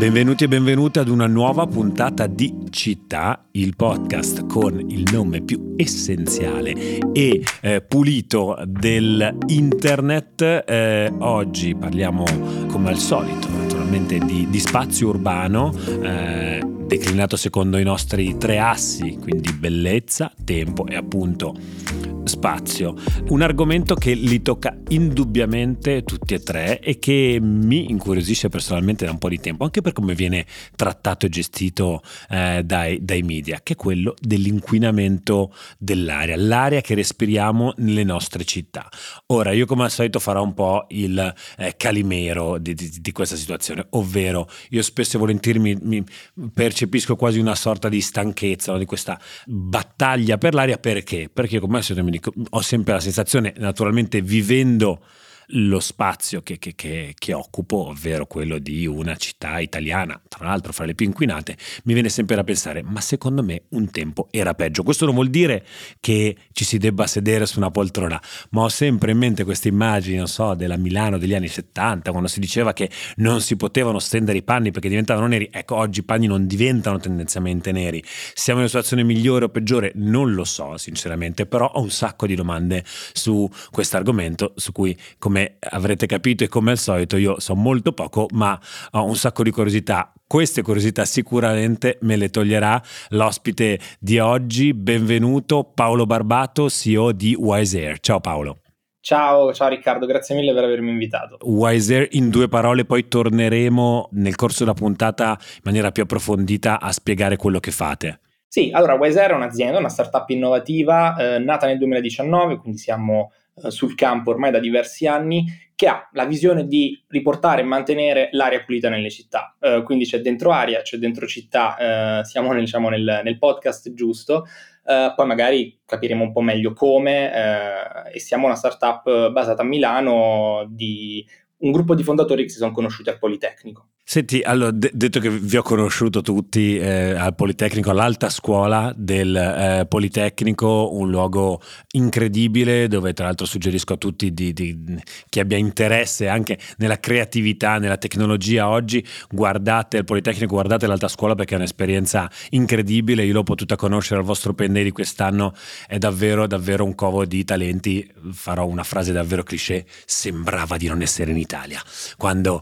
Benvenuti e benvenute ad una nuova puntata di Città, il podcast con il nome più essenziale e pulito dell'internet. Oggi parliamo, come al solito, naturalmente di spazio urbano, declinato secondo i nostri tre assi, quindi bellezza, tempo e appunto spazio. Un argomento che li tocca indubbiamente tutti e tre e che mi incuriosisce personalmente da un po' di tempo, anche per come viene trattato e gestito dai media, che è quello dell'inquinamento dell'aria, l'aria che respiriamo nelle nostre città. Ora, io come al solito farò un po' il calimero di questa situazione, ovvero io spesso e volentieri mi percepisco quasi una sorta di stanchezza, no? Di questa battaglia per l'aria. Perché come al solito mi dico, ho sempre la sensazione, naturalmente vivendo lo spazio che occupo, ovvero quello di una città italiana, tra l'altro fra le più inquinate, mi viene sempre da pensare, ma secondo me un tempo era peggio. Questo non vuol dire che ci si debba sedere su una poltrona, ma ho sempre in mente queste immagini, non so, della Milano degli anni 70, quando si diceva che non si potevano stendere i panni perché diventavano neri. Ecco, oggi i panni non diventano tendenzialmente neri. Siamo in una situazione migliore o peggiore? Non lo so, sinceramente, però ho un sacco di domande su questo argomento, su cui, come avrete capito e come al solito, io so molto poco, ma ho un sacco di curiosità. Queste curiosità sicuramente me le toglierà l'ospite di oggi. Benvenuto Paolo Barbato, CEO di Wiseair. Ciao Paolo. Ciao Riccardo, grazie mille per avermi invitato. Wiseair in due parole, poi torneremo nel corso della puntata in maniera più approfondita a spiegare quello che fate. Sì, allora Wiseair è un'azienda, una startup innovativa nata nel 2019, quindi siamo sul campo ormai da diversi anni, che ha la visione di riportare e mantenere l'aria pulita nelle città. Quindi c'è dentro aria, c'è dentro città, siamo nel podcast giusto, poi magari capiremo un po' meglio come, e siamo una startup basata a Milano di un gruppo di fondatori che si sono conosciuti al Politecnico. Senti, allora, detto che vi ho conosciuto tutti al Politecnico, all'alta scuola del Politecnico, un luogo incredibile dove tra l'altro suggerisco a tutti di chi abbia interesse anche nella creatività, nella tecnologia oggi, guardate il Politecnico, guardate l'alta scuola perché è un'esperienza incredibile. Io l'ho potuta conoscere al vostro Penderi quest'anno, è davvero un covo di talenti. Farò una frase davvero cliché, sembrava di non essere in Italia quando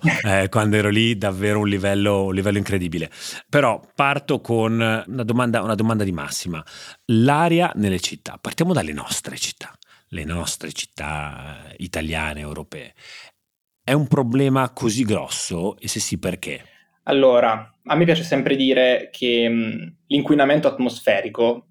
ero lì, davvero un livello incredibile. Però parto con una domanda di massima. L'aria nelle città, partiamo dalle nostre città, le nostre città italiane, europee. È un problema così grosso? E se sì, perché? Allora, a me piace sempre dire che l'inquinamento atmosferico,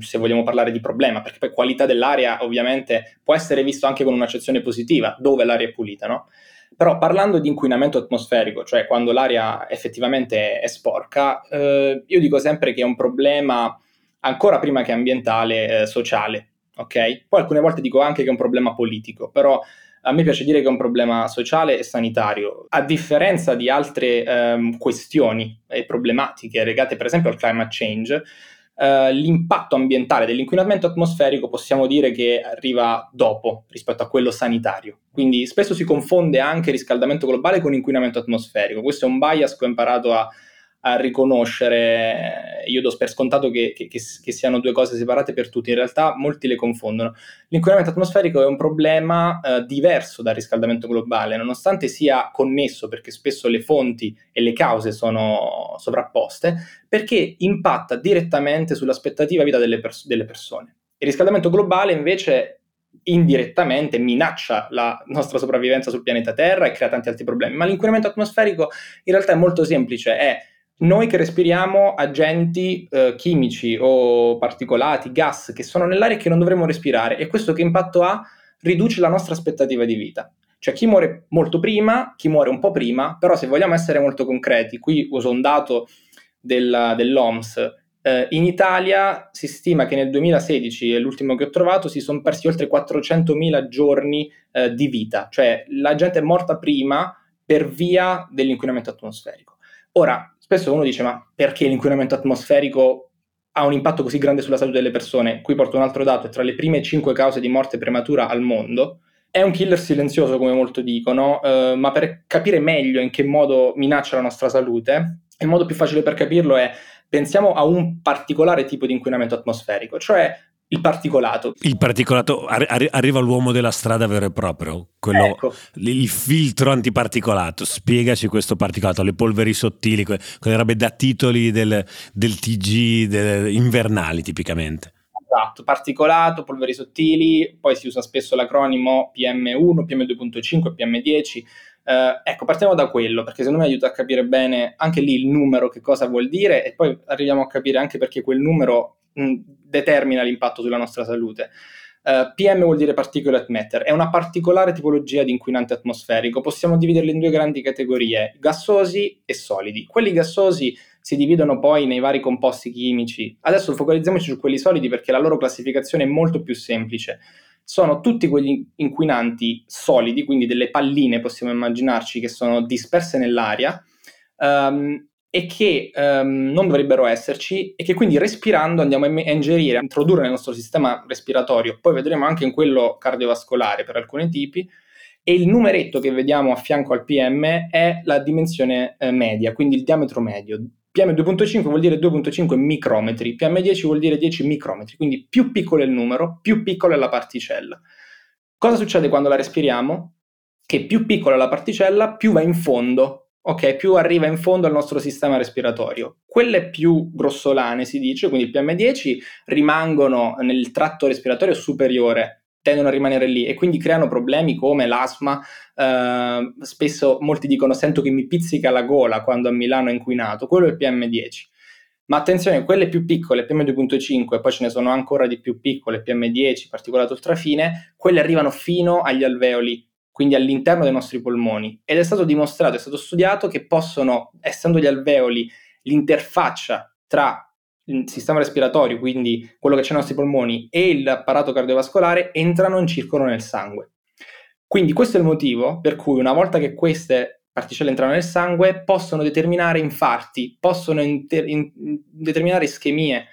se vogliamo parlare di problema, perché poi qualità dell'aria ovviamente può essere visto anche con un'accezione positiva, dove l'aria è pulita, no? Però parlando di inquinamento atmosferico, cioè quando l'aria effettivamente è sporca, io dico sempre che è un problema ancora prima che ambientale, sociale, ok? Poi alcune volte dico anche che è un problema politico, però a me piace dire che è un problema sociale e sanitario. A differenza di altre questioni e problematiche legate per esempio al climate change, l'impatto ambientale dell'inquinamento atmosferico possiamo dire che arriva dopo rispetto a quello sanitario. Quindi spesso si confonde anche riscaldamento globale con inquinamento atmosferico. Questo è un bias che ho imparato a riconoscere. Io do per scontato che siano due cose separate per tutti, in realtà molti le confondono. L'inquinamento atmosferico è un problema diverso dal riscaldamento globale, nonostante sia connesso, perché spesso le fonti e le cause sono sovrapposte, perché impatta direttamente sull'aspettativa vita delle persone. Il riscaldamento globale invece indirettamente minaccia la nostra sopravvivenza sul pianeta Terra e crea tanti altri problemi, ma l'inquinamento atmosferico in realtà è molto semplice, è noi che respiriamo agenti chimici o particolati, gas che sono nell'aria e che non dovremmo respirare, e questo che impatto ha? Riduce la nostra aspettativa di vita, cioè chi muore molto prima, chi muore un po' prima. Però se vogliamo essere molto concreti, qui uso un dato dell'OMS, in Italia si stima che nel 2016, è l'ultimo che ho trovato, si sono persi oltre 400.000 giorni di vita, cioè la gente è morta prima per via dell'inquinamento atmosferico. Ora, spesso uno dice, ma perché l'inquinamento atmosferico ha un impatto così grande sulla salute delle persone? Qui porto un altro dato, è tra le prime 5 cause di morte prematura al mondo. È un killer silenzioso, come molto dicono, ma per capire meglio in che modo minaccia la nostra salute, il modo più facile per capirlo è: pensiamo a un particolare tipo di inquinamento atmosferico, cioè il particolato. Il particolato arriva all'uomo della strada vero e proprio, quello, ecco. Il filtro antiparticolato. Spiegaci questo particolato, le polveri sottili, quelle robe da titoli del TG invernali tipicamente. Esatto, particolato, polveri sottili, poi si usa spesso l'acronimo PM1, PM2.5, PM10. Ecco, partiamo da quello, perché secondo me aiuta a capire bene anche lì il numero, che cosa vuol dire, e poi arriviamo a capire anche perché quel numero determina l'impatto sulla nostra salute. PM vuol dire particulate matter, è una particolare tipologia di inquinante atmosferico. Possiamo dividerli in due grandi categorie, gassosi e solidi. Quelli gassosi si dividono poi nei vari composti chimici. Adesso focalizziamoci su quelli solidi perché la loro classificazione è molto più semplice. Sono tutti quegli inquinanti solidi, quindi delle palline, possiamo immaginarci, che sono disperse nell'aria, e che non dovrebbero esserci, e che quindi respirando andiamo a ingerire, a introdurre nel nostro sistema respiratorio, poi vedremo anche in quello cardiovascolare per alcuni tipi, e il numeretto che vediamo a fianco al PM è la dimensione media, quindi il diametro medio. PM2.5 vuol dire 2.5 micrometri, PM10 vuol dire 10 micrometri, quindi più piccolo è il numero, più piccola è la particella. Cosa succede quando la respiriamo? Che più piccola è la particella, più va in fondo. Ok, più arriva in fondo al nostro sistema respiratorio. Quelle più grossolane, si dice, quindi il PM10, rimangono nel tratto respiratorio superiore, tendono a rimanere lì e quindi creano problemi come l'asma. Spesso molti dicono: sento che mi pizzica la gola quando a Milano è inquinato. Quello è il PM10. Ma attenzione, quelle più piccole, PM2.5, e poi ce ne sono ancora di più piccole, PM10, particolato ultrafine, quelle arrivano fino agli alveoli, quindi all'interno dei nostri polmoni, ed è stato dimostrato, è stato studiato che possono, essendo gli alveoli l'interfaccia tra il sistema respiratorio, quindi quello che c'è nei nostri polmoni, e l'apparato cardiovascolare, entrano in circolo nel sangue. Quindi questo è il motivo per cui una volta che queste particelle entrano nel sangue possono determinare infarti, possono determinare ischemie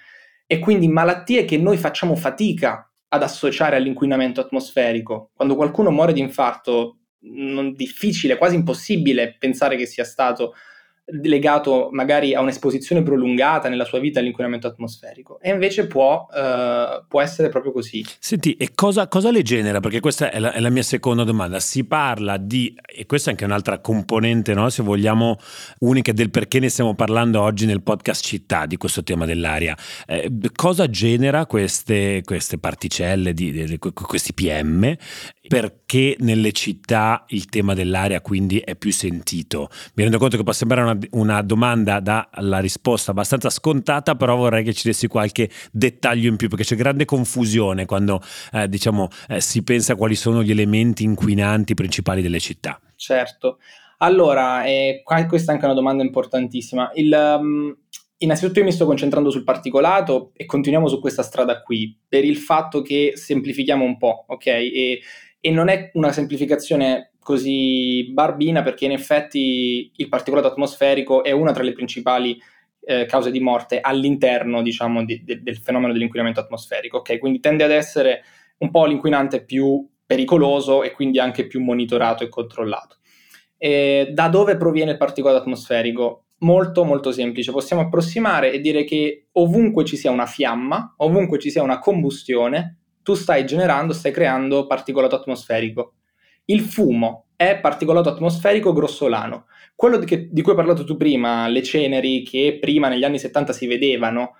e quindi malattie che noi facciamo fatica ad associare all'inquinamento atmosferico. Quando qualcuno muore di infarto, difficile, quasi impossibile pensare che sia stato legato magari a un'esposizione prolungata nella sua vita all'inquinamento atmosferico, e invece può essere proprio così. Senti, e cosa le genera? Perché questa è la mia seconda domanda. Si parla di, e questa è anche un'altra componente, no, se vogliamo, unica, del perché ne stiamo parlando oggi nel podcast Città, di questo tema dell'aria. Cosa genera queste particelle, questi PM? Perché nelle città il tema dell'aria quindi è più sentito? Mi rendo conto che può sembrare una domanda dalla risposta abbastanza scontata, però vorrei che ci dessi qualche dettaglio in più, perché c'è grande confusione quando si pensa a quali sono gli elementi inquinanti principali delle città. Certo, allora questa è anche una domanda importantissima. Innanzitutto io mi sto concentrando sul particolato e continuiamo su questa strada qui, per il fatto che semplifichiamo un po', ok? E non è una semplificazione così barbina, perché in effetti il particolato atmosferico è una tra le principali cause di morte all'interno, diciamo, del fenomeno dell'inquinamento atmosferico, ok? Quindi tende ad essere un po' l'inquinante più pericoloso e quindi anche più monitorato e controllato. Da dove proviene il particolato atmosferico? Molto molto semplice, possiamo approssimare e dire che ovunque ci sia una fiamma, ovunque ci sia una combustione, tu stai creando particolato atmosferico. Il fumo è particolato atmosferico grossolano. Quello di cui hai parlato tu prima, le ceneri, che prima negli anni 70 si vedevano,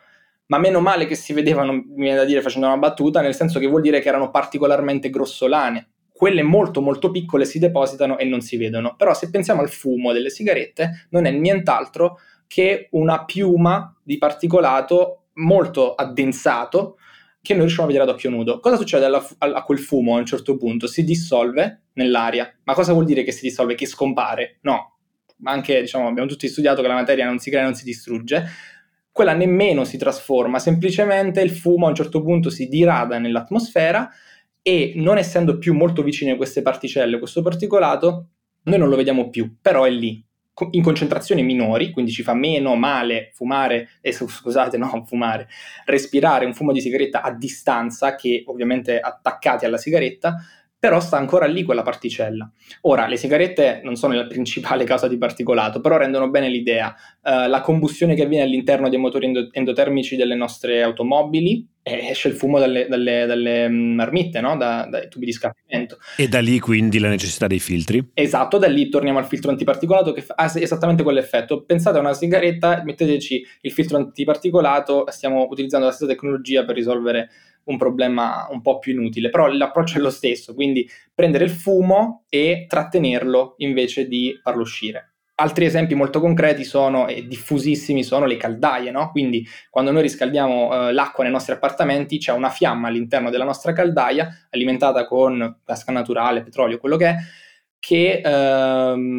ma meno male che si vedevano, mi viene da dire facendo una battuta, nel senso che vuol dire che erano particolarmente grossolane. Quelle molto molto piccole si depositano e non si vedono. Però se pensiamo al fumo delle sigarette, non è nient'altro che una piuma di particolato molto addensato, che noi riusciamo a vedere ad occhio nudo. Cosa succede a quel fumo a un certo punto? Si dissolve nell'aria. Ma cosa vuol dire che si dissolve? Che scompare? No. Ma anche, diciamo, abbiamo tutti studiato che la materia non si crea, non si distrugge. Quella nemmeno si trasforma, semplicemente il fumo a un certo punto si dirada nell'atmosfera e, non essendo più molto vicine queste particelle, questo particolato, noi non lo vediamo più, però è lì, in concentrazioni minori, quindi ci fa meno male respirare un fumo di sigaretta a distanza che ovviamente attaccati alla sigaretta, però sta ancora lì quella particella. Ora, le sigarette non sono la principale causa di particolato, però rendono bene l'idea. La combustione che avviene all'interno dei motori endotermici delle nostre automobili, esce il fumo dalle marmitte, no? Dai tubi di scappamento. E da lì quindi la necessità dei filtri? Esatto, da lì torniamo al filtro antiparticolato che ha esattamente quell'effetto. Pensate a una sigaretta, metteteci il filtro antiparticolato, stiamo utilizzando la stessa tecnologia per risolvere un problema un po' più inutile, però l'approccio è lo stesso, quindi prendere il fumo e trattenerlo invece di farlo uscire. Altri esempi molto concreti sono, e diffusissimi, sono le caldaie, no? Quindi quando noi riscaldiamo l'acqua nei nostri appartamenti c'è una fiamma all'interno della nostra caldaia alimentata con gas naturale, petrolio, quello che è, che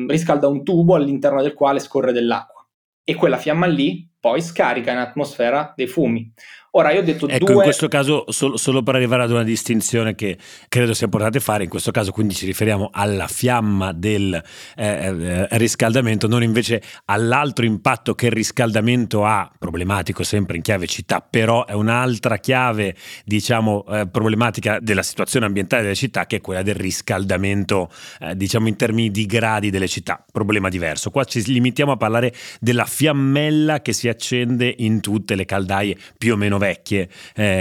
riscalda un tubo all'interno del quale scorre dell'acqua e quella fiamma lì poi scarica in atmosfera dei fumi. Ora io ho detto ecco, in questo caso solo per arrivare ad una distinzione che credo sia importante fare, in questo caso quindi ci riferiamo alla fiamma del riscaldamento, non invece all'altro impatto che il riscaldamento ha, problematico sempre in chiave città, però è un'altra chiave diciamo problematica della situazione ambientale delle città, che è quella del riscaldamento diciamo in termini di gradi delle città, problema diverso. Qua ci limitiamo a parlare della fiammella che si accende in tutte le caldaie più o meno vecchie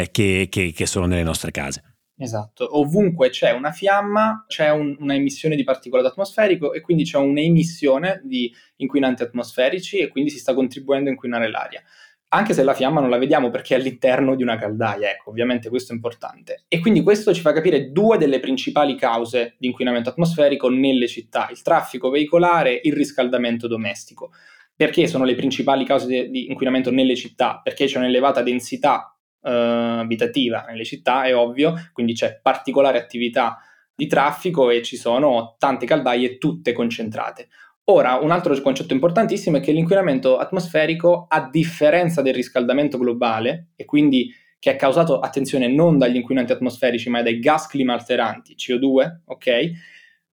che sono nelle nostre case. Esatto, ovunque c'è una fiamma c'è una emissione di particolato atmosferico e quindi c'è un'emissione di inquinanti atmosferici e quindi si sta contribuendo a inquinare l'aria, anche se la fiamma non la vediamo perché è all'interno di una caldaia, ecco, ovviamente questo è importante. E quindi questo ci fa capire due delle principali cause di inquinamento atmosferico nelle città: il traffico veicolare, il riscaldamento domestico. Perché sono le principali cause di inquinamento nelle città? Perché c'è un'elevata densità abitativa nelle città, è ovvio, quindi c'è particolare attività di traffico e ci sono tante caldaie tutte concentrate. Ora, un altro concetto importantissimo è che l'inquinamento atmosferico, a differenza del riscaldamento globale, e quindi che è causato, attenzione, non dagli inquinanti atmosferici ma dai gas climalteranti, CO2, ok?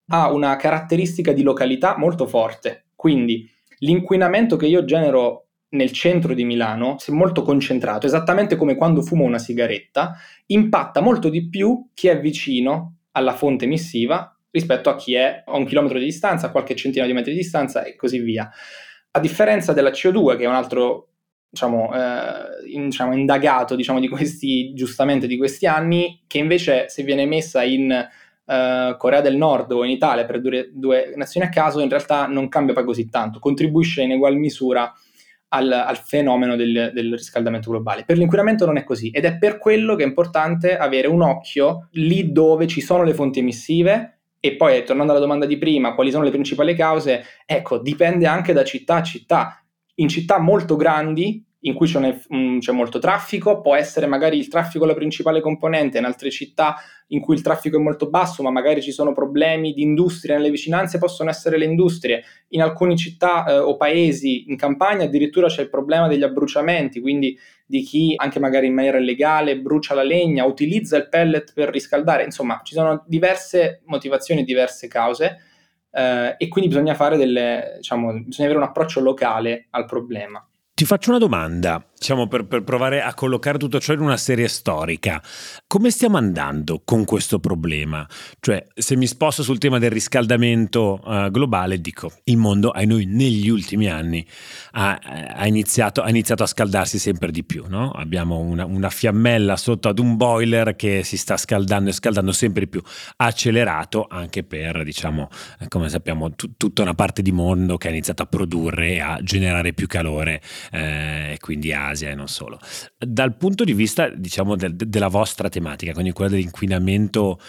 Ha una caratteristica di località molto forte, quindi l'inquinamento che io genero nel centro di Milano, se molto concentrato, esattamente come quando fumo una sigaretta, impatta molto di più chi è vicino alla fonte emissiva rispetto a chi è a 1 chilometro di distanza, a qualche centinaio di metri di distanza e così via. A differenza della CO2, che è un altro indagato di questi anni, che invece se viene messa in Corea del Nord o in Italia, per due nazioni a caso, in realtà non cambia poi così tanto, contribuisce in egual misura al fenomeno del riscaldamento globale. Per l'inquinamento non è così, ed è per quello che è importante avere un occhio lì dove ci sono le fonti emissive. E poi, tornando alla domanda di prima, quali sono le principali cause? Ecco, dipende anche da città a città. In città molto grandi, in cui c'è molto traffico, può essere magari il traffico la principale componente. In altre città in cui il traffico è molto basso ma magari ci sono problemi di industria nelle vicinanze, possono essere le industrie. In alcune città o paesi in campagna addirittura c'è il problema degli abbruciamenti, quindi di chi anche magari in maniera illegale brucia la legna, utilizza il pellet per riscaldare. Insomma, ci sono diverse motivazioni, diverse cause. E quindi bisogna fare bisogna avere un approccio locale al problema. Ti faccio una domanda, per provare a collocare tutto ciò in una serie storica. Come stiamo andando con questo problema? Cioè, se mi sposto sul tema del riscaldamento globale, dico, il mondo, negli ultimi anni ha iniziato a scaldarsi sempre di più, no? Abbiamo una fiammella sotto ad un boiler che si sta scaldando sempre di più, accelerato anche per, come sappiamo, tutta una parte di mondo che ha iniziato a produrre e a generare più calore, quindi Asia e non solo. Dal punto di vista della vostra tematica, quindi quella dell'inquinamento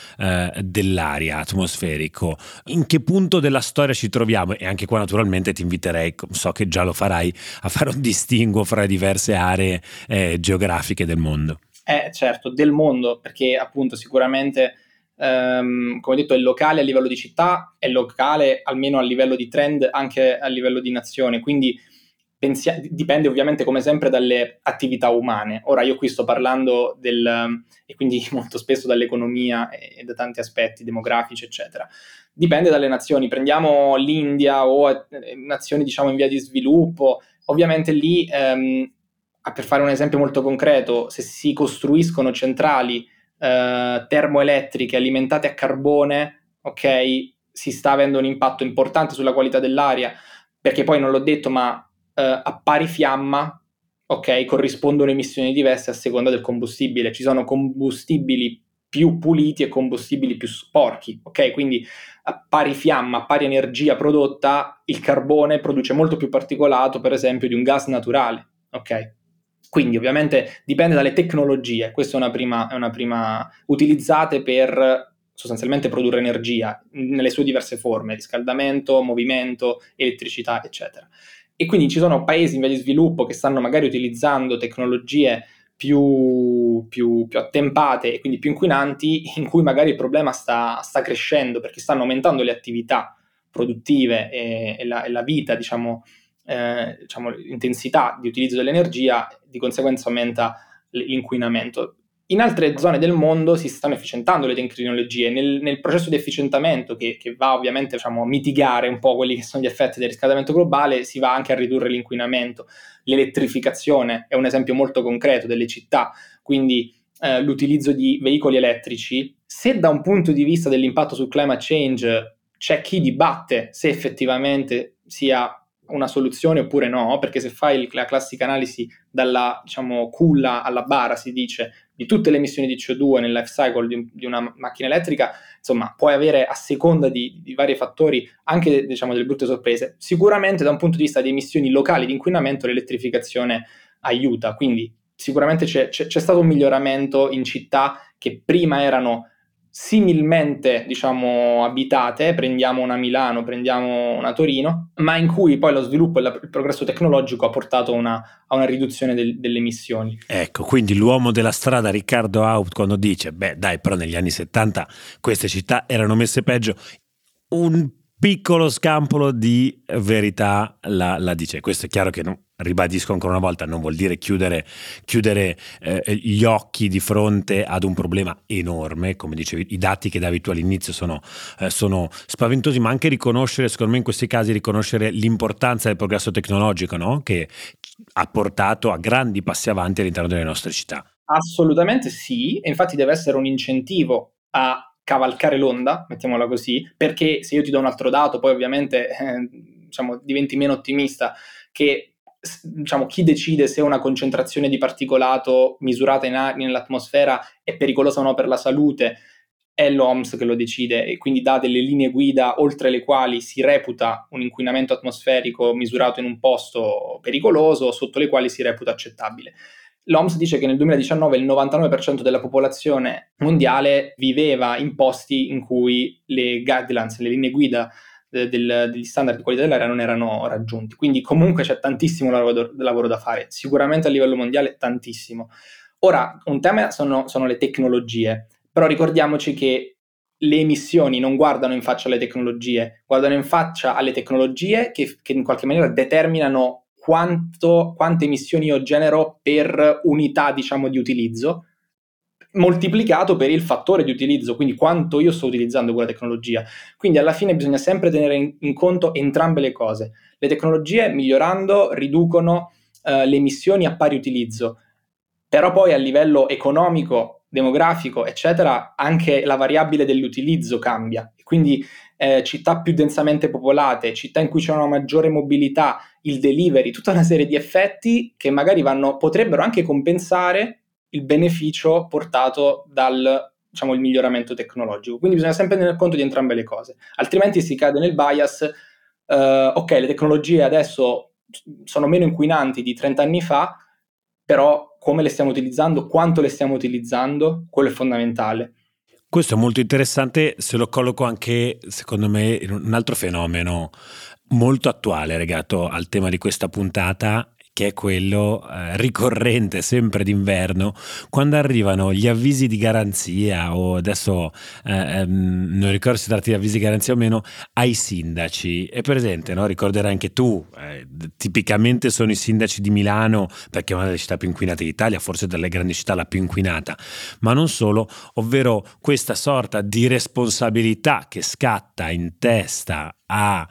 dell'aria atmosferico, in che punto della storia ci troviamo? E anche qua naturalmente ti inviterei, so che già lo farai, a fare un distinguo fra le diverse aree geografiche del mondo. Certo, del mondo, perché appunto sicuramente come detto è locale a livello di città, è locale almeno a livello di trend anche a livello di nazione, quindi dipende ovviamente come sempre dalle attività umane. Ora io qui sto parlando e quindi molto spesso dall'economia e da tanti aspetti demografici eccetera. Dipende dalle nazioni, prendiamo l'India o nazioni in via di sviluppo, ovviamente lì per fare un esempio molto concreto, se si costruiscono centrali termoelettriche alimentate a carbone, ok, si sta avendo un impatto importante sulla qualità dell'aria, perché poi non l'ho detto, ma a pari fiamma, ok, corrispondono emissioni diverse a seconda del combustibile. Ci sono combustibili più puliti e combustibili più sporchi, ok? Quindi a pari fiamma, a pari energia prodotta, il carbone produce molto più particolato, per esempio, di un gas naturale, ok? Quindi ovviamente dipende dalle tecnologie. Questa è una prima utilizzate per sostanzialmente produrre energia nelle sue diverse forme: riscaldamento, movimento, elettricità, eccetera. E quindi ci sono paesi in via di sviluppo che stanno magari utilizzando tecnologie più attempate e quindi più inquinanti, in cui magari il problema sta crescendo, perché stanno aumentando le attività produttive e la vita, diciamo l'intensità di utilizzo dell'energia, di conseguenza aumenta l'inquinamento. In altre zone del mondo si stanno efficientando le tecnologie, nel processo di efficientamento che va ovviamente, diciamo, a mitigare un po' quelli che sono gli effetti del riscaldamento globale, si va anche a ridurre l'inquinamento. L'elettrificazione è un esempio molto concreto delle città, quindi l'utilizzo di veicoli elettrici. Se da un punto di vista dell'impatto sul climate change c'è chi dibatte se effettivamente sia una soluzione oppure no, perché se fai la classica analisi dalla, diciamo, culla alla bara, si dice, di tutte le emissioni di CO2 nel life cycle di una macchina elettrica, insomma, puoi avere, a seconda di vari fattori, anche, diciamo, delle brutte sorprese. Sicuramente da un punto di vista di emissioni locali di inquinamento l'elettrificazione aiuta, quindi sicuramente c'è stato un miglioramento in città che prima erano similmente, diciamo, abitate, prendiamo una Milano, prendiamo una Torino, ma in cui poi lo sviluppo e il progresso tecnologico ha portato a una riduzione delle emissioni. Ecco, quindi l'uomo della strada Riccardo Haupt, quando dice, beh dai, però negli anni 70 queste città erano messe peggio, un piccolo scampolo di verità la dice. Questo è chiaro che non, ribadisco ancora una volta, non vuol dire chiudere gli occhi di fronte ad un problema enorme. Come dicevi, i dati che davi tu all'inizio sono spaventosi, ma anche riconoscere, secondo me in questi casi, l'importanza del progresso tecnologico, no? Che ha portato a grandi passi avanti all'interno delle nostre città. Assolutamente sì, e infatti deve essere un incentivo a cavalcare l'onda, mettiamola così, perché se io ti do un altro dato, poi ovviamente diciamo, diventi meno ottimista, che diciamo, chi decide se una concentrazione di particolato misurata nell'atmosfera è pericolosa o no per la salute è l'OMS che lo decide, e quindi dà delle linee guida oltre le quali si reputa un inquinamento atmosferico misurato in un posto pericoloso, sotto le quali si reputa accettabile. L'OMS dice che nel 2019 il 99% della popolazione mondiale viveva in posti in cui le guidelines, le linee guida degli standard di qualità dell'aria non erano raggiunti, quindi comunque c'è tantissimo lavoro da fare, sicuramente a livello mondiale tantissimo. Ora, un tema sono le tecnologie, però ricordiamoci che le emissioni non guardano in faccia alle tecnologie, guardano in faccia alle tecnologie che in qualche maniera determinano quante emissioni io genero per unità, diciamo, di utilizzo, moltiplicato per il fattore di utilizzo, quindi quanto io sto utilizzando quella tecnologia. Quindi alla fine bisogna sempre tenere in conto entrambe le cose. Le tecnologie, migliorando, riducono le emissioni a pari utilizzo, però poi a livello economico, demografico, eccetera, anche la variabile dell'utilizzo cambia. Quindi città più densamente popolate, città in cui c'è una maggiore mobilità, il delivery, tutta una serie di effetti che magari potrebbero anche compensare il beneficio portato dal, diciamo, il miglioramento tecnologico. Quindi bisogna sempre tenere conto di entrambe le cose, altrimenti si cade nel bias, ok, le tecnologie adesso sono meno inquinanti di 30 anni fa, però come le stiamo utilizzando, quanto le stiamo utilizzando, quello è fondamentale. Questo è molto interessante, se lo colloco anche, secondo me, in un altro fenomeno molto attuale legato al tema di questa puntata, che è quello ricorrente sempre d'inverno, quando arrivano gli avvisi di garanzia, o adesso non ricordo se tratti di avvisi di garanzia o meno, ai sindaci. È presente, no? Ricorderai anche tu, tipicamente sono i sindaci di Milano, perché è una delle città più inquinate d'Italia, forse delle grandi città la più inquinata, ma non solo, ovvero questa sorta di responsabilità che scatta in testa a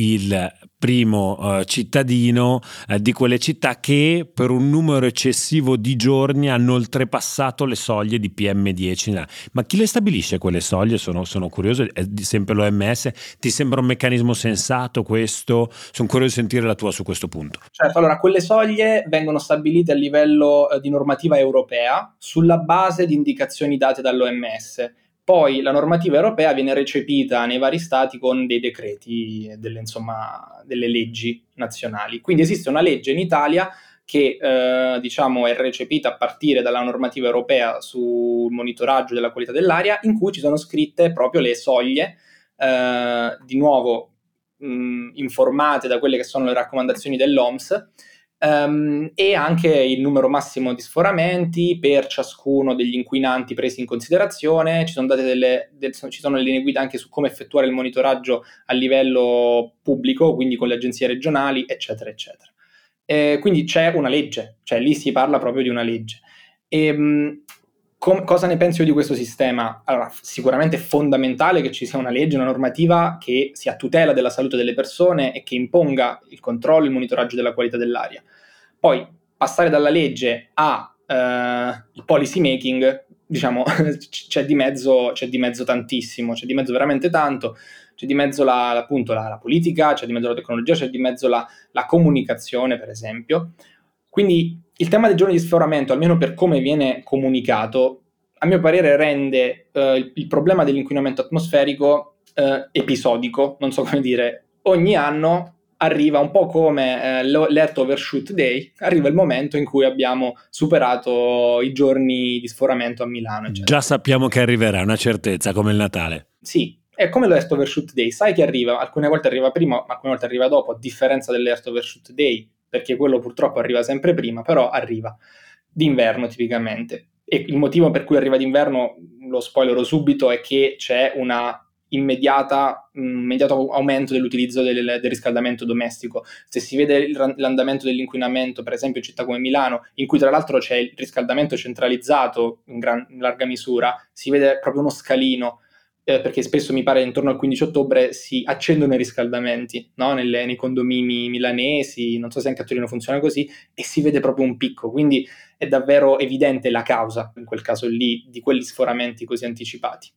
il primo cittadino di quelle città che per un numero eccessivo di giorni hanno oltrepassato le soglie di PM10. Ma chi le stabilisce quelle soglie? Sono curioso, è sempre l'OMS. Ti sembra un meccanismo sensato questo? Sono curioso di sentire la tua su questo punto. Certo, allora quelle soglie vengono stabilite a livello di normativa europea sulla base di indicazioni date dall'OMS. Poi la normativa europea viene recepita nei vari stati con dei decreti, delle leggi nazionali. Quindi esiste una legge in Italia che è recepita a partire dalla normativa europea sul monitoraggio della qualità dell'aria, in cui ci sono scritte proprio le soglie, di nuovo informate da quelle che sono le raccomandazioni dell'OMS, e anche il numero massimo di sforamenti per ciascuno degli inquinanti presi in considerazione. Ci sono date ci sono le linee guida anche su come effettuare il monitoraggio a livello pubblico, quindi con le agenzie regionali, eccetera, eccetera. Quindi c'è una legge, cioè lì si parla proprio di una legge. Cosa ne penso io di questo sistema? Allora, sicuramente è fondamentale che ci sia una legge, una normativa che sia a tutela della salute delle persone e che imponga il controllo e il monitoraggio della qualità dell'aria. Poi, passare dalla legge a il policy making, c'è di mezzo tantissimo, c'è di mezzo veramente tanto, c'è di mezzo la politica, c'è di mezzo la tecnologia, c'è di mezzo la comunicazione, per esempio. Quindi il tema dei giorni di sforamento, almeno per come viene comunicato, a mio parere rende il problema dell'inquinamento atmosferico episodico, non so come dire. Ogni anno arriva un po' come l'Earth Overshoot Day, arriva il momento in cui abbiamo superato i giorni di sforamento a Milano, eccetera. Già sappiamo che arriverà, una certezza, come il Natale. Sì. È come l'Earth Overshoot Day, sai che arriva, alcune volte arriva prima, alcune volte arriva dopo, a differenza dell'Earth Overshoot Day, perché quello purtroppo arriva sempre prima, però arriva d'inverno tipicamente. E il motivo per cui arriva d'inverno, lo spoilero subito, è che c'è una immediato aumento dell'utilizzo del riscaldamento domestico. Se si vede l'andamento dell'inquinamento, per esempio in città come Milano, in cui tra l'altro c'è il riscaldamento centralizzato in larga misura, si vede proprio uno scalino, perché spesso mi pare intorno al 15 ottobre si accendono i riscaldamenti, no? Nei condomini milanesi, non so se anche a Torino funziona così, e si vede proprio un picco, quindi è davvero evidente la causa, in quel caso lì, di quegli sforamenti così anticipati.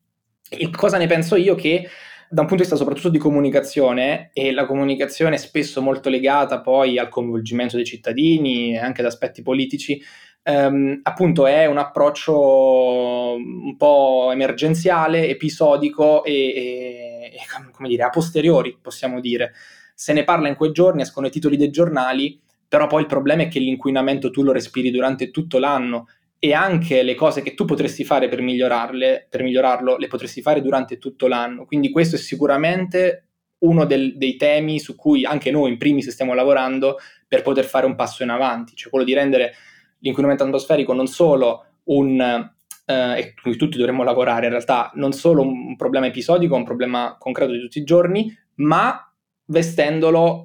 E cosa ne penso io? Che da un punto di vista soprattutto di comunicazione, e la comunicazione è spesso molto legata poi al coinvolgimento dei cittadini e anche ad aspetti politici, appunto è un approccio un po' emergenziale, episodico e come dire, a posteriori, possiamo dire. Se ne parla in quei giorni, escono i titoli dei giornali, però poi il problema è che l'inquinamento tu lo respiri durante tutto l'anno, e anche le cose che tu potresti fare per migliorarlo le potresti fare durante tutto l'anno. Quindi questo è sicuramente uno dei temi su cui anche noi in primis stiamo lavorando per poter fare un passo in avanti, cioè quello di rendere l'inquinamento atmosferico non solo e cui tutti dovremmo lavorare in realtà, non solo un problema episodico, un problema concreto di tutti i giorni, ma vestendolo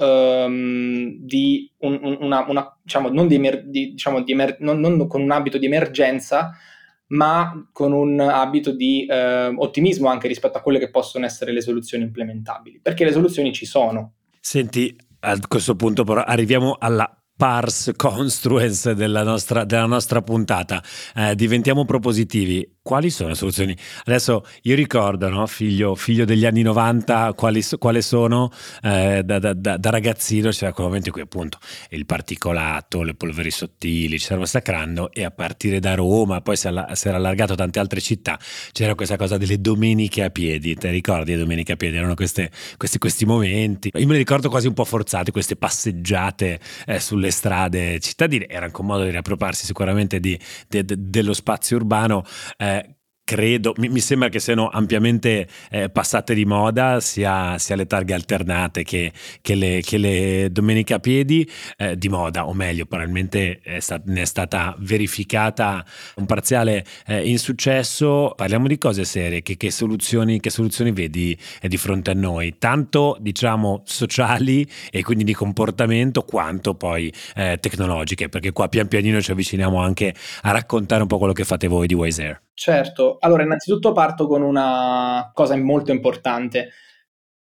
di una diciamo non di, emer, di diciamo di emer, non con un abito di emergenza, ma con un abito di ottimismo anche rispetto a quelle che possono essere le soluzioni implementabili, perché le soluzioni ci sono. Senti, a questo punto però arriviamo alla pars construens della nostra puntata, diventiamo propositivi. Quali sono le soluzioni? Adesso io ricordo, no? figlio degli anni 90, quale sono da ragazzino, c'era quel momento in cui appunto il particolato, le polveri sottili ci stavano massacrando, e a partire da Roma poi si era allargato a tante altre città, c'era questa cosa delle domeniche a piedi. Te ricordi le domeniche a piedi? Erano questi momenti, io me li ricordo quasi un po' forzati, queste passeggiate sulle strade cittadine. Era anche un modo di riappropriarsi sicuramente dello spazio urbano. Credo, mi sembra che siano ampiamente passate di moda sia le targhe alternate che le domeniche a piedi, di moda, o meglio probabilmente ne è stata verificata un parziale insuccesso. Parliamo di cose serie, che soluzioni vedi di fronte a noi, tanto diciamo sociali e quindi di comportamento, quanto poi tecnologiche, perché qua pian pianino ci avviciniamo anche a raccontare un po' quello che fate voi di Wiseair. Certo, allora innanzitutto parto con una cosa molto importante.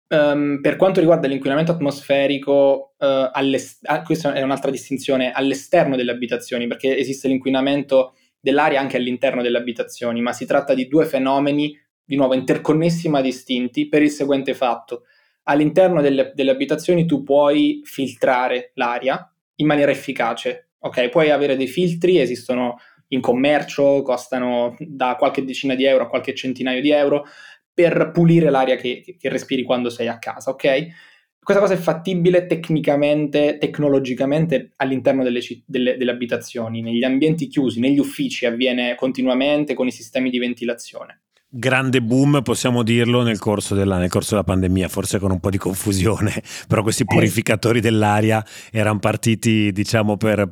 Per quanto riguarda l'inquinamento atmosferico, questa è un'altra distinzione, all'esterno delle abitazioni, perché esiste l'inquinamento dell'aria anche all'interno delle abitazioni, ma si tratta di due fenomeni, di nuovo, interconnessi ma distinti, per il seguente fatto. All'interno delle abitazioni tu puoi filtrare l'aria in maniera efficace, ok? Puoi avere dei filtri, esistono in commercio, costano da qualche decina di euro a qualche centinaio di euro, per pulire l'aria che respiri quando sei a casa, ok? Questa cosa è fattibile tecnicamente, tecnologicamente all'interno delle abitazioni, negli ambienti chiusi, negli uffici avviene continuamente con i sistemi di ventilazione. Grande boom, possiamo dirlo, nel corso della pandemia, forse con un po' di confusione, però questi purificatori dell'aria erano partiti, diciamo, per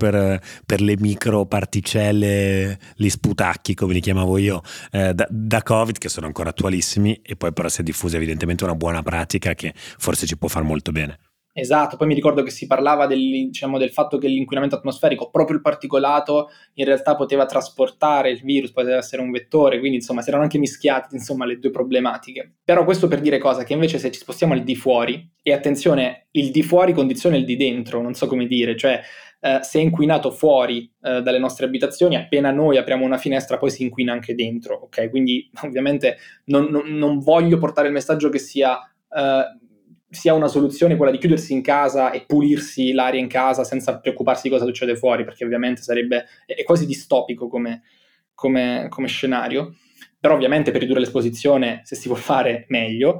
le microparticelle, gli sputacchi, come li chiamavo io, da Covid, che sono ancora attualissimi, e poi però si è diffusa evidentemente una buona pratica che forse ci può far molto bene. Esatto, poi mi ricordo che si parlava del fatto che l'inquinamento atmosferico, proprio il particolato, in realtà poteva trasportare il virus, poteva essere un vettore, quindi insomma si erano anche mischiate le due problematiche. Però questo per dire cosa? Che invece se ci spostiamo al di fuori, e attenzione, il di fuori condiziona il di dentro, non so come dire, cioè se è inquinato fuori dalle nostre abitazioni, appena noi apriamo una finestra poi si inquina anche dentro, ok? Quindi ovviamente non voglio portare il messaggio che sia una soluzione quella di chiudersi in casa e pulirsi l'aria in casa senza preoccuparsi di cosa succede fuori, perché ovviamente è quasi distopico come scenario, però ovviamente per ridurre l'esposizione, se si può fare, meglio.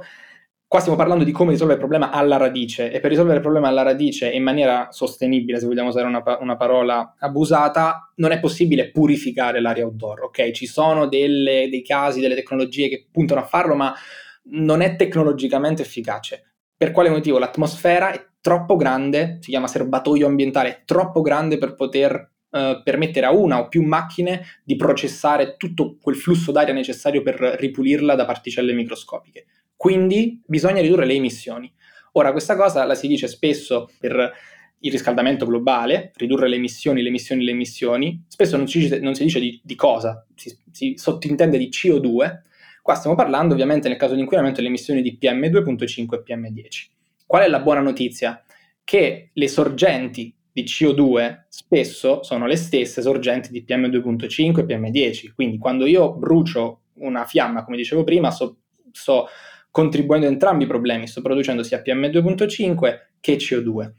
Qua stiamo parlando di come risolvere il problema alla radice, e per risolvere il problema alla radice in maniera sostenibile, se vogliamo usare una parola abusata, non è possibile purificare l'aria outdoor, ok? Ci sono dei casi, delle tecnologie che puntano a farlo, ma non è tecnologicamente efficace. Per quale motivo? L'atmosfera è troppo grande, si chiama serbatoio ambientale, è troppo grande per poter permettere a una o più macchine di processare tutto quel flusso d'aria necessario per ripulirla da particelle microscopiche. Quindi bisogna ridurre le emissioni. Ora, questa cosa la si dice spesso per il riscaldamento globale, ridurre le emissioni, spesso non si dice di cosa, si sottintende di CO2. Qua stiamo parlando ovviamente, nel caso di inquinamento, delle emissioni di PM2.5 e PM10. Qual è la buona notizia? Che le sorgenti di CO2 spesso sono le stesse sorgenti di PM2.5 e PM10, quindi quando io brucio una fiamma, come dicevo prima, sto contribuendo a entrambi i problemi, sto producendo sia PM2.5 che CO2.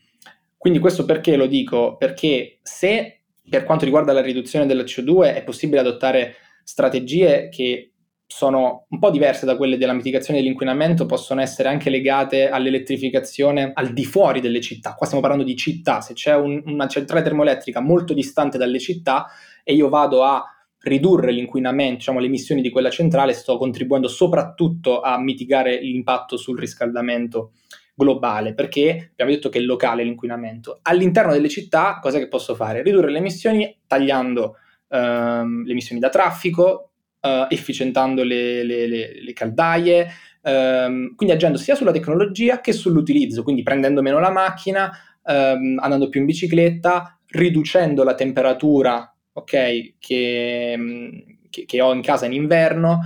Quindi questo perché lo dico? Perché se per quanto riguarda la riduzione della CO2 è possibile adottare strategie che sono un po' diverse da quelle della mitigazione dell'inquinamento, possono essere anche legate all'elettrificazione al di fuori delle città. Qua stiamo parlando di città, se c'è una centrale termoelettrica molto distante dalle città e io vado a ridurre l'inquinamento, diciamo le emissioni di quella centrale, sto contribuendo soprattutto a mitigare l'impatto sul riscaldamento globale, perché abbiamo detto che è locale l'inquinamento. All'interno delle città cosa che posso fare? Ridurre le emissioni tagliando le emissioni da traffico, efficientando le caldaie, quindi agendo sia sulla tecnologia che sull'utilizzo, quindi prendendo meno la macchina, andando più in bicicletta, riducendo la temperatura, ok, che ho in casa in inverno,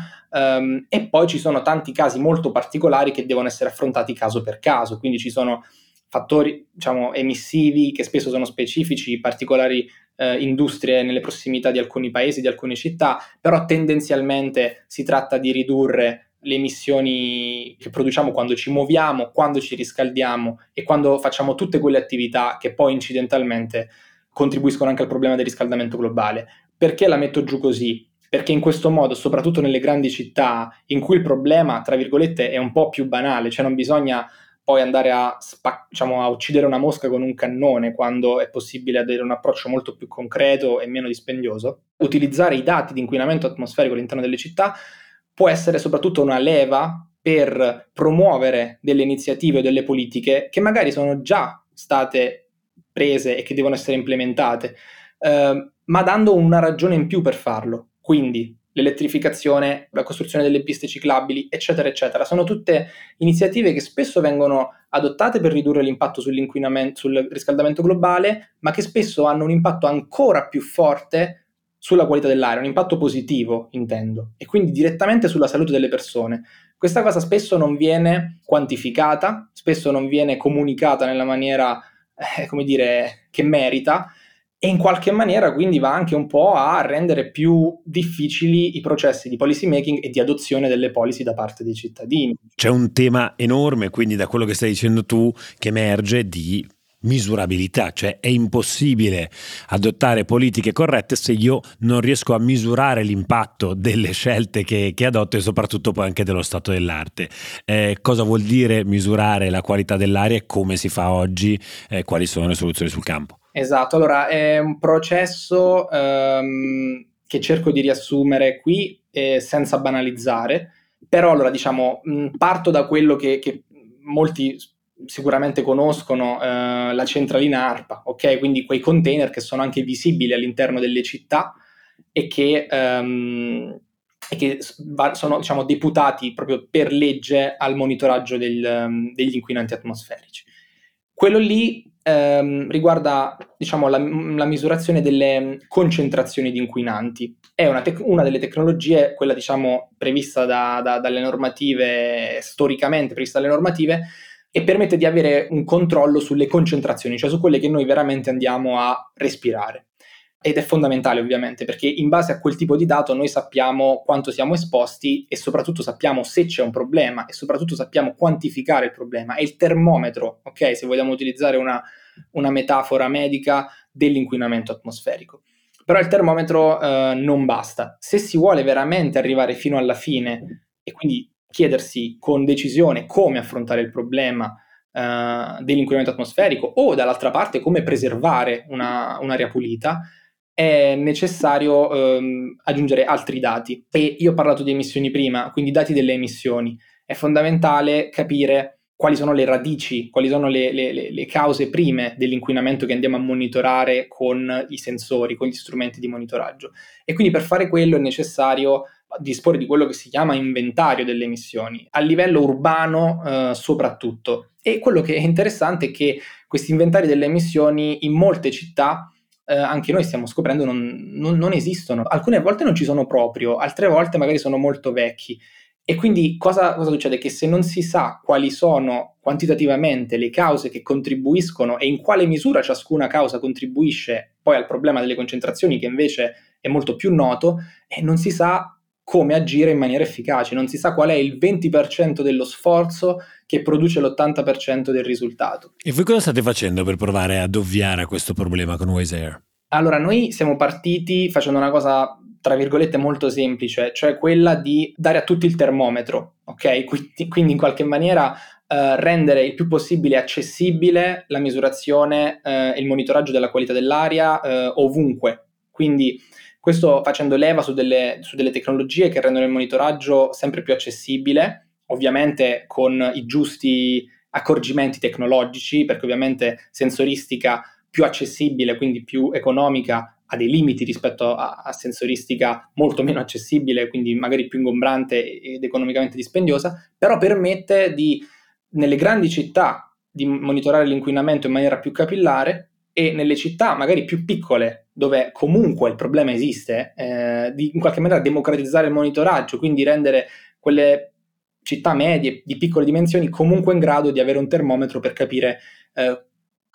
e poi ci sono tanti casi molto particolari che devono essere affrontati caso per caso, quindi ci sono fattori, diciamo, emissivi che spesso sono specifici, particolari industrie nelle prossimità di alcuni paesi, di alcune città, però tendenzialmente si tratta di ridurre le emissioni che produciamo quando ci muoviamo, quando ci riscaldiamo e quando facciamo tutte quelle attività che poi incidentalmente contribuiscono anche al problema del riscaldamento globale. Perché la metto giù così? Perché in questo modo, soprattutto nelle grandi città, in cui il problema, tra virgolette, è un po' più banale, cioè non bisogna poi andare a uccidere una mosca con un cannone, quando è possibile avere un approccio molto più concreto e meno dispendioso. Utilizzare i dati di inquinamento atmosferico all'interno delle città può essere soprattutto una leva per promuovere delle iniziative o delle politiche che magari sono già state prese e che devono essere implementate, ma dando una ragione in più per farlo. Quindi l'elettrificazione, la costruzione delle piste ciclabili, eccetera, eccetera. Sono tutte iniziative che spesso vengono adottate per ridurre l'impatto sull'inquinamento, sul riscaldamento globale, ma che spesso hanno un impatto ancora più forte sulla qualità dell'aria, un impatto positivo intendo, e quindi direttamente sulla salute delle persone. Questa cosa spesso non viene quantificata, spesso non viene comunicata nella maniera, come dire, che merita, e in qualche maniera quindi va anche un po' a rendere più difficili i processi di policy making e di adozione delle policy da parte dei cittadini. C'è un tema enorme, quindi, da quello che stai dicendo tu, che emerge di misurabilità, cioè è impossibile adottare politiche corrette se io non riesco a misurare l'impatto delle scelte che adotto, e soprattutto poi anche dello stato dell'arte. Cosa vuol dire misurare la qualità dell'aria e come si fa oggi? Quali sono le soluzioni sul campo? Esatto, allora è un processo che cerco di riassumere qui senza banalizzare, però allora diciamo parto da quello che molti sicuramente conoscono, la centralina ARPA, ok? Quindi quei container che sono anche visibili all'interno delle città e che sono, diciamo, deputati proprio per legge al monitoraggio degli inquinanti atmosferici. Quello lì riguarda, diciamo, la misurazione delle concentrazioni di inquinanti. È una delle tecnologie, quella, diciamo, prevista dalle normative, storicamente prevista dalle normative, e permette di avere un controllo sulle concentrazioni, cioè su quelle che noi veramente andiamo a respirare. Ed è fondamentale, ovviamente, perché in base a quel tipo di dato noi sappiamo quanto siamo esposti e soprattutto sappiamo se c'è un problema e soprattutto sappiamo quantificare il problema. È il termometro, ok? Se vogliamo utilizzare una metafora medica dell'inquinamento atmosferico. Però il termometro non basta. Se si vuole veramente arrivare fino alla fine e quindi chiedersi con decisione come affrontare il problema dell'inquinamento atmosferico o, dall'altra parte, come preservare un'area pulita, è necessario aggiungere altri dati. E io ho parlato di emissioni prima, quindi dati delle emissioni. È fondamentale capire quali sono le radici, quali sono le cause prime dell'inquinamento che andiamo a monitorare con i sensori, con gli strumenti di monitoraggio. E quindi per fare quello è necessario disporre di quello che si chiama inventario delle emissioni, a livello urbano soprattutto. E quello che è interessante è che questi inventari delle emissioni in molte città, anche noi stiamo scoprendo, non esistono. Alcune volte non ci sono proprio, altre volte magari sono molto vecchi. E quindi cosa succede? Che se non si sa quali sono quantitativamente le cause che contribuiscono e in quale misura ciascuna causa contribuisce poi al problema delle concentrazioni, che invece è molto più noto, e non si sa come agire in maniera efficace, non si sa qual è il 20% dello sforzo che produce l'80% del risultato. E voi cosa state facendo per provare ad ovviare a questo problema con Wiseair? Allora, noi siamo partiti facendo una cosa, tra virgolette, molto semplice, cioè quella di dare a tutti il termometro, ok? Quindi in qualche maniera rendere il più possibile accessibile la misurazione e il monitoraggio della qualità dell'aria ovunque. Quindi questo facendo leva su delle tecnologie che rendono il monitoraggio sempre più accessibile, ovviamente con i giusti accorgimenti tecnologici, perché ovviamente sensoristica più accessibile, quindi più economica, ha dei limiti rispetto a sensoristica molto meno accessibile, quindi magari più ingombrante ed economicamente dispendiosa, però permette nelle grandi città di monitorare l'inquinamento in maniera più capillare, e nelle città magari più piccole, dove comunque il problema esiste, di in qualche maniera democratizzare il monitoraggio, quindi rendere quelle città medie di piccole dimensioni comunque in grado di avere un termometro per capire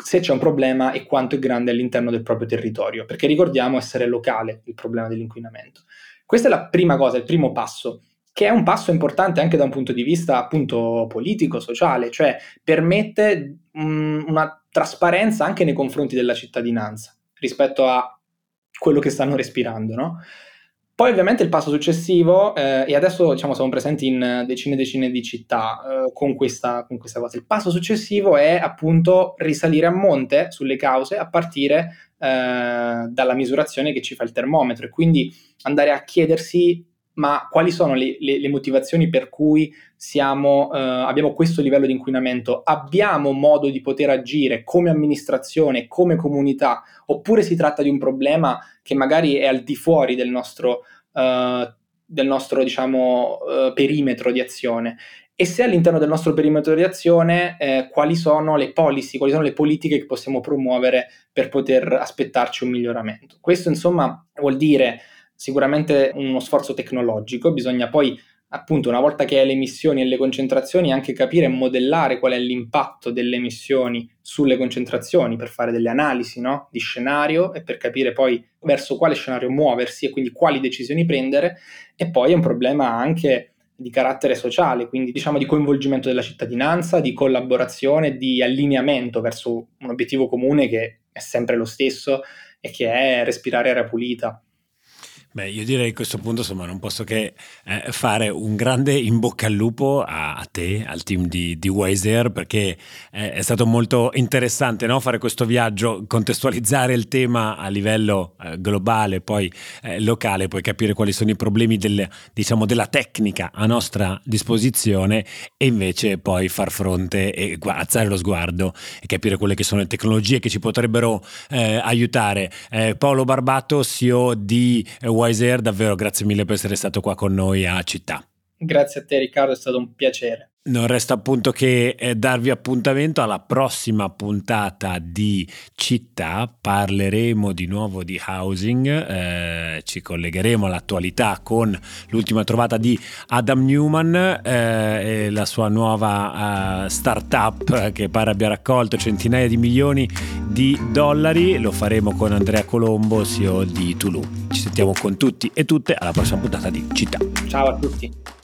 se c'è un problema e quanto è grande all'interno del proprio territorio, perché ricordiamo essere locale il problema dell'inquinamento. Questa è la prima cosa, il primo passo, che è un passo importante anche da un punto di vista appunto politico, sociale, cioè permette una trasparenza anche nei confronti della cittadinanza rispetto a quello che stanno respirando, no? Poi ovviamente il passo successivo, e adesso diciamo siamo presenti in decine e decine di città con questa cosa, il passo successivo è appunto risalire a monte sulle cause a partire dalla misurazione che ci fa il termometro, e quindi andare a chiedersi ma quali sono le motivazioni per cui abbiamo questo livello di inquinamento? Abbiamo modo di poter agire come amministrazione, come comunità, oppure si tratta di un problema che magari è al di fuori del nostro perimetro di azione? e se all'interno del nostro perimetro di azione quali sono le policy, quali sono le politiche che possiamo promuovere per poter aspettarci un miglioramento. Questo insomma vuol dire sicuramente uno sforzo tecnologico, bisogna poi appunto una volta che hai le emissioni e le concentrazioni anche capire e modellare qual è l'impatto delle emissioni sulle concentrazioni per fare delle analisi, no? Di scenario e per capire poi verso quale scenario muoversi e quindi quali decisioni prendere, e poi è un problema anche di carattere sociale, quindi diciamo di coinvolgimento della cittadinanza, di collaborazione, di allineamento verso un obiettivo comune che è sempre lo stesso e che è respirare aria pulita. Beh, io direi a questo punto, insomma, non posso che fare un grande in bocca al lupo a te, al team di Wiseair, perché è stato molto interessante, no? Fare questo viaggio, contestualizzare il tema a livello globale, poi locale, poi capire quali sono i problemi della tecnica a nostra disposizione e invece poi far fronte e alzare lo sguardo e capire quelle che sono le tecnologie che ci potrebbero aiutare. Paolo Barbato, CEO di Wiseair, davvero grazie mille per essere stato qua con noi a Città. Grazie a te Riccardo, è stato un piacere. Non resta appunto che darvi appuntamento alla prossima puntata di Città. Parleremo di nuovo di housing, ci collegheremo all'attualità con l'ultima trovata di Adam Newman e la sua nuova startup che pare abbia raccolto centinaia di milioni di dollari. Lo faremo con Andrea Colombo, CEO di Tulu. Ci sentiamo con tutti e tutte alla prossima puntata di Città. Ciao a tutti.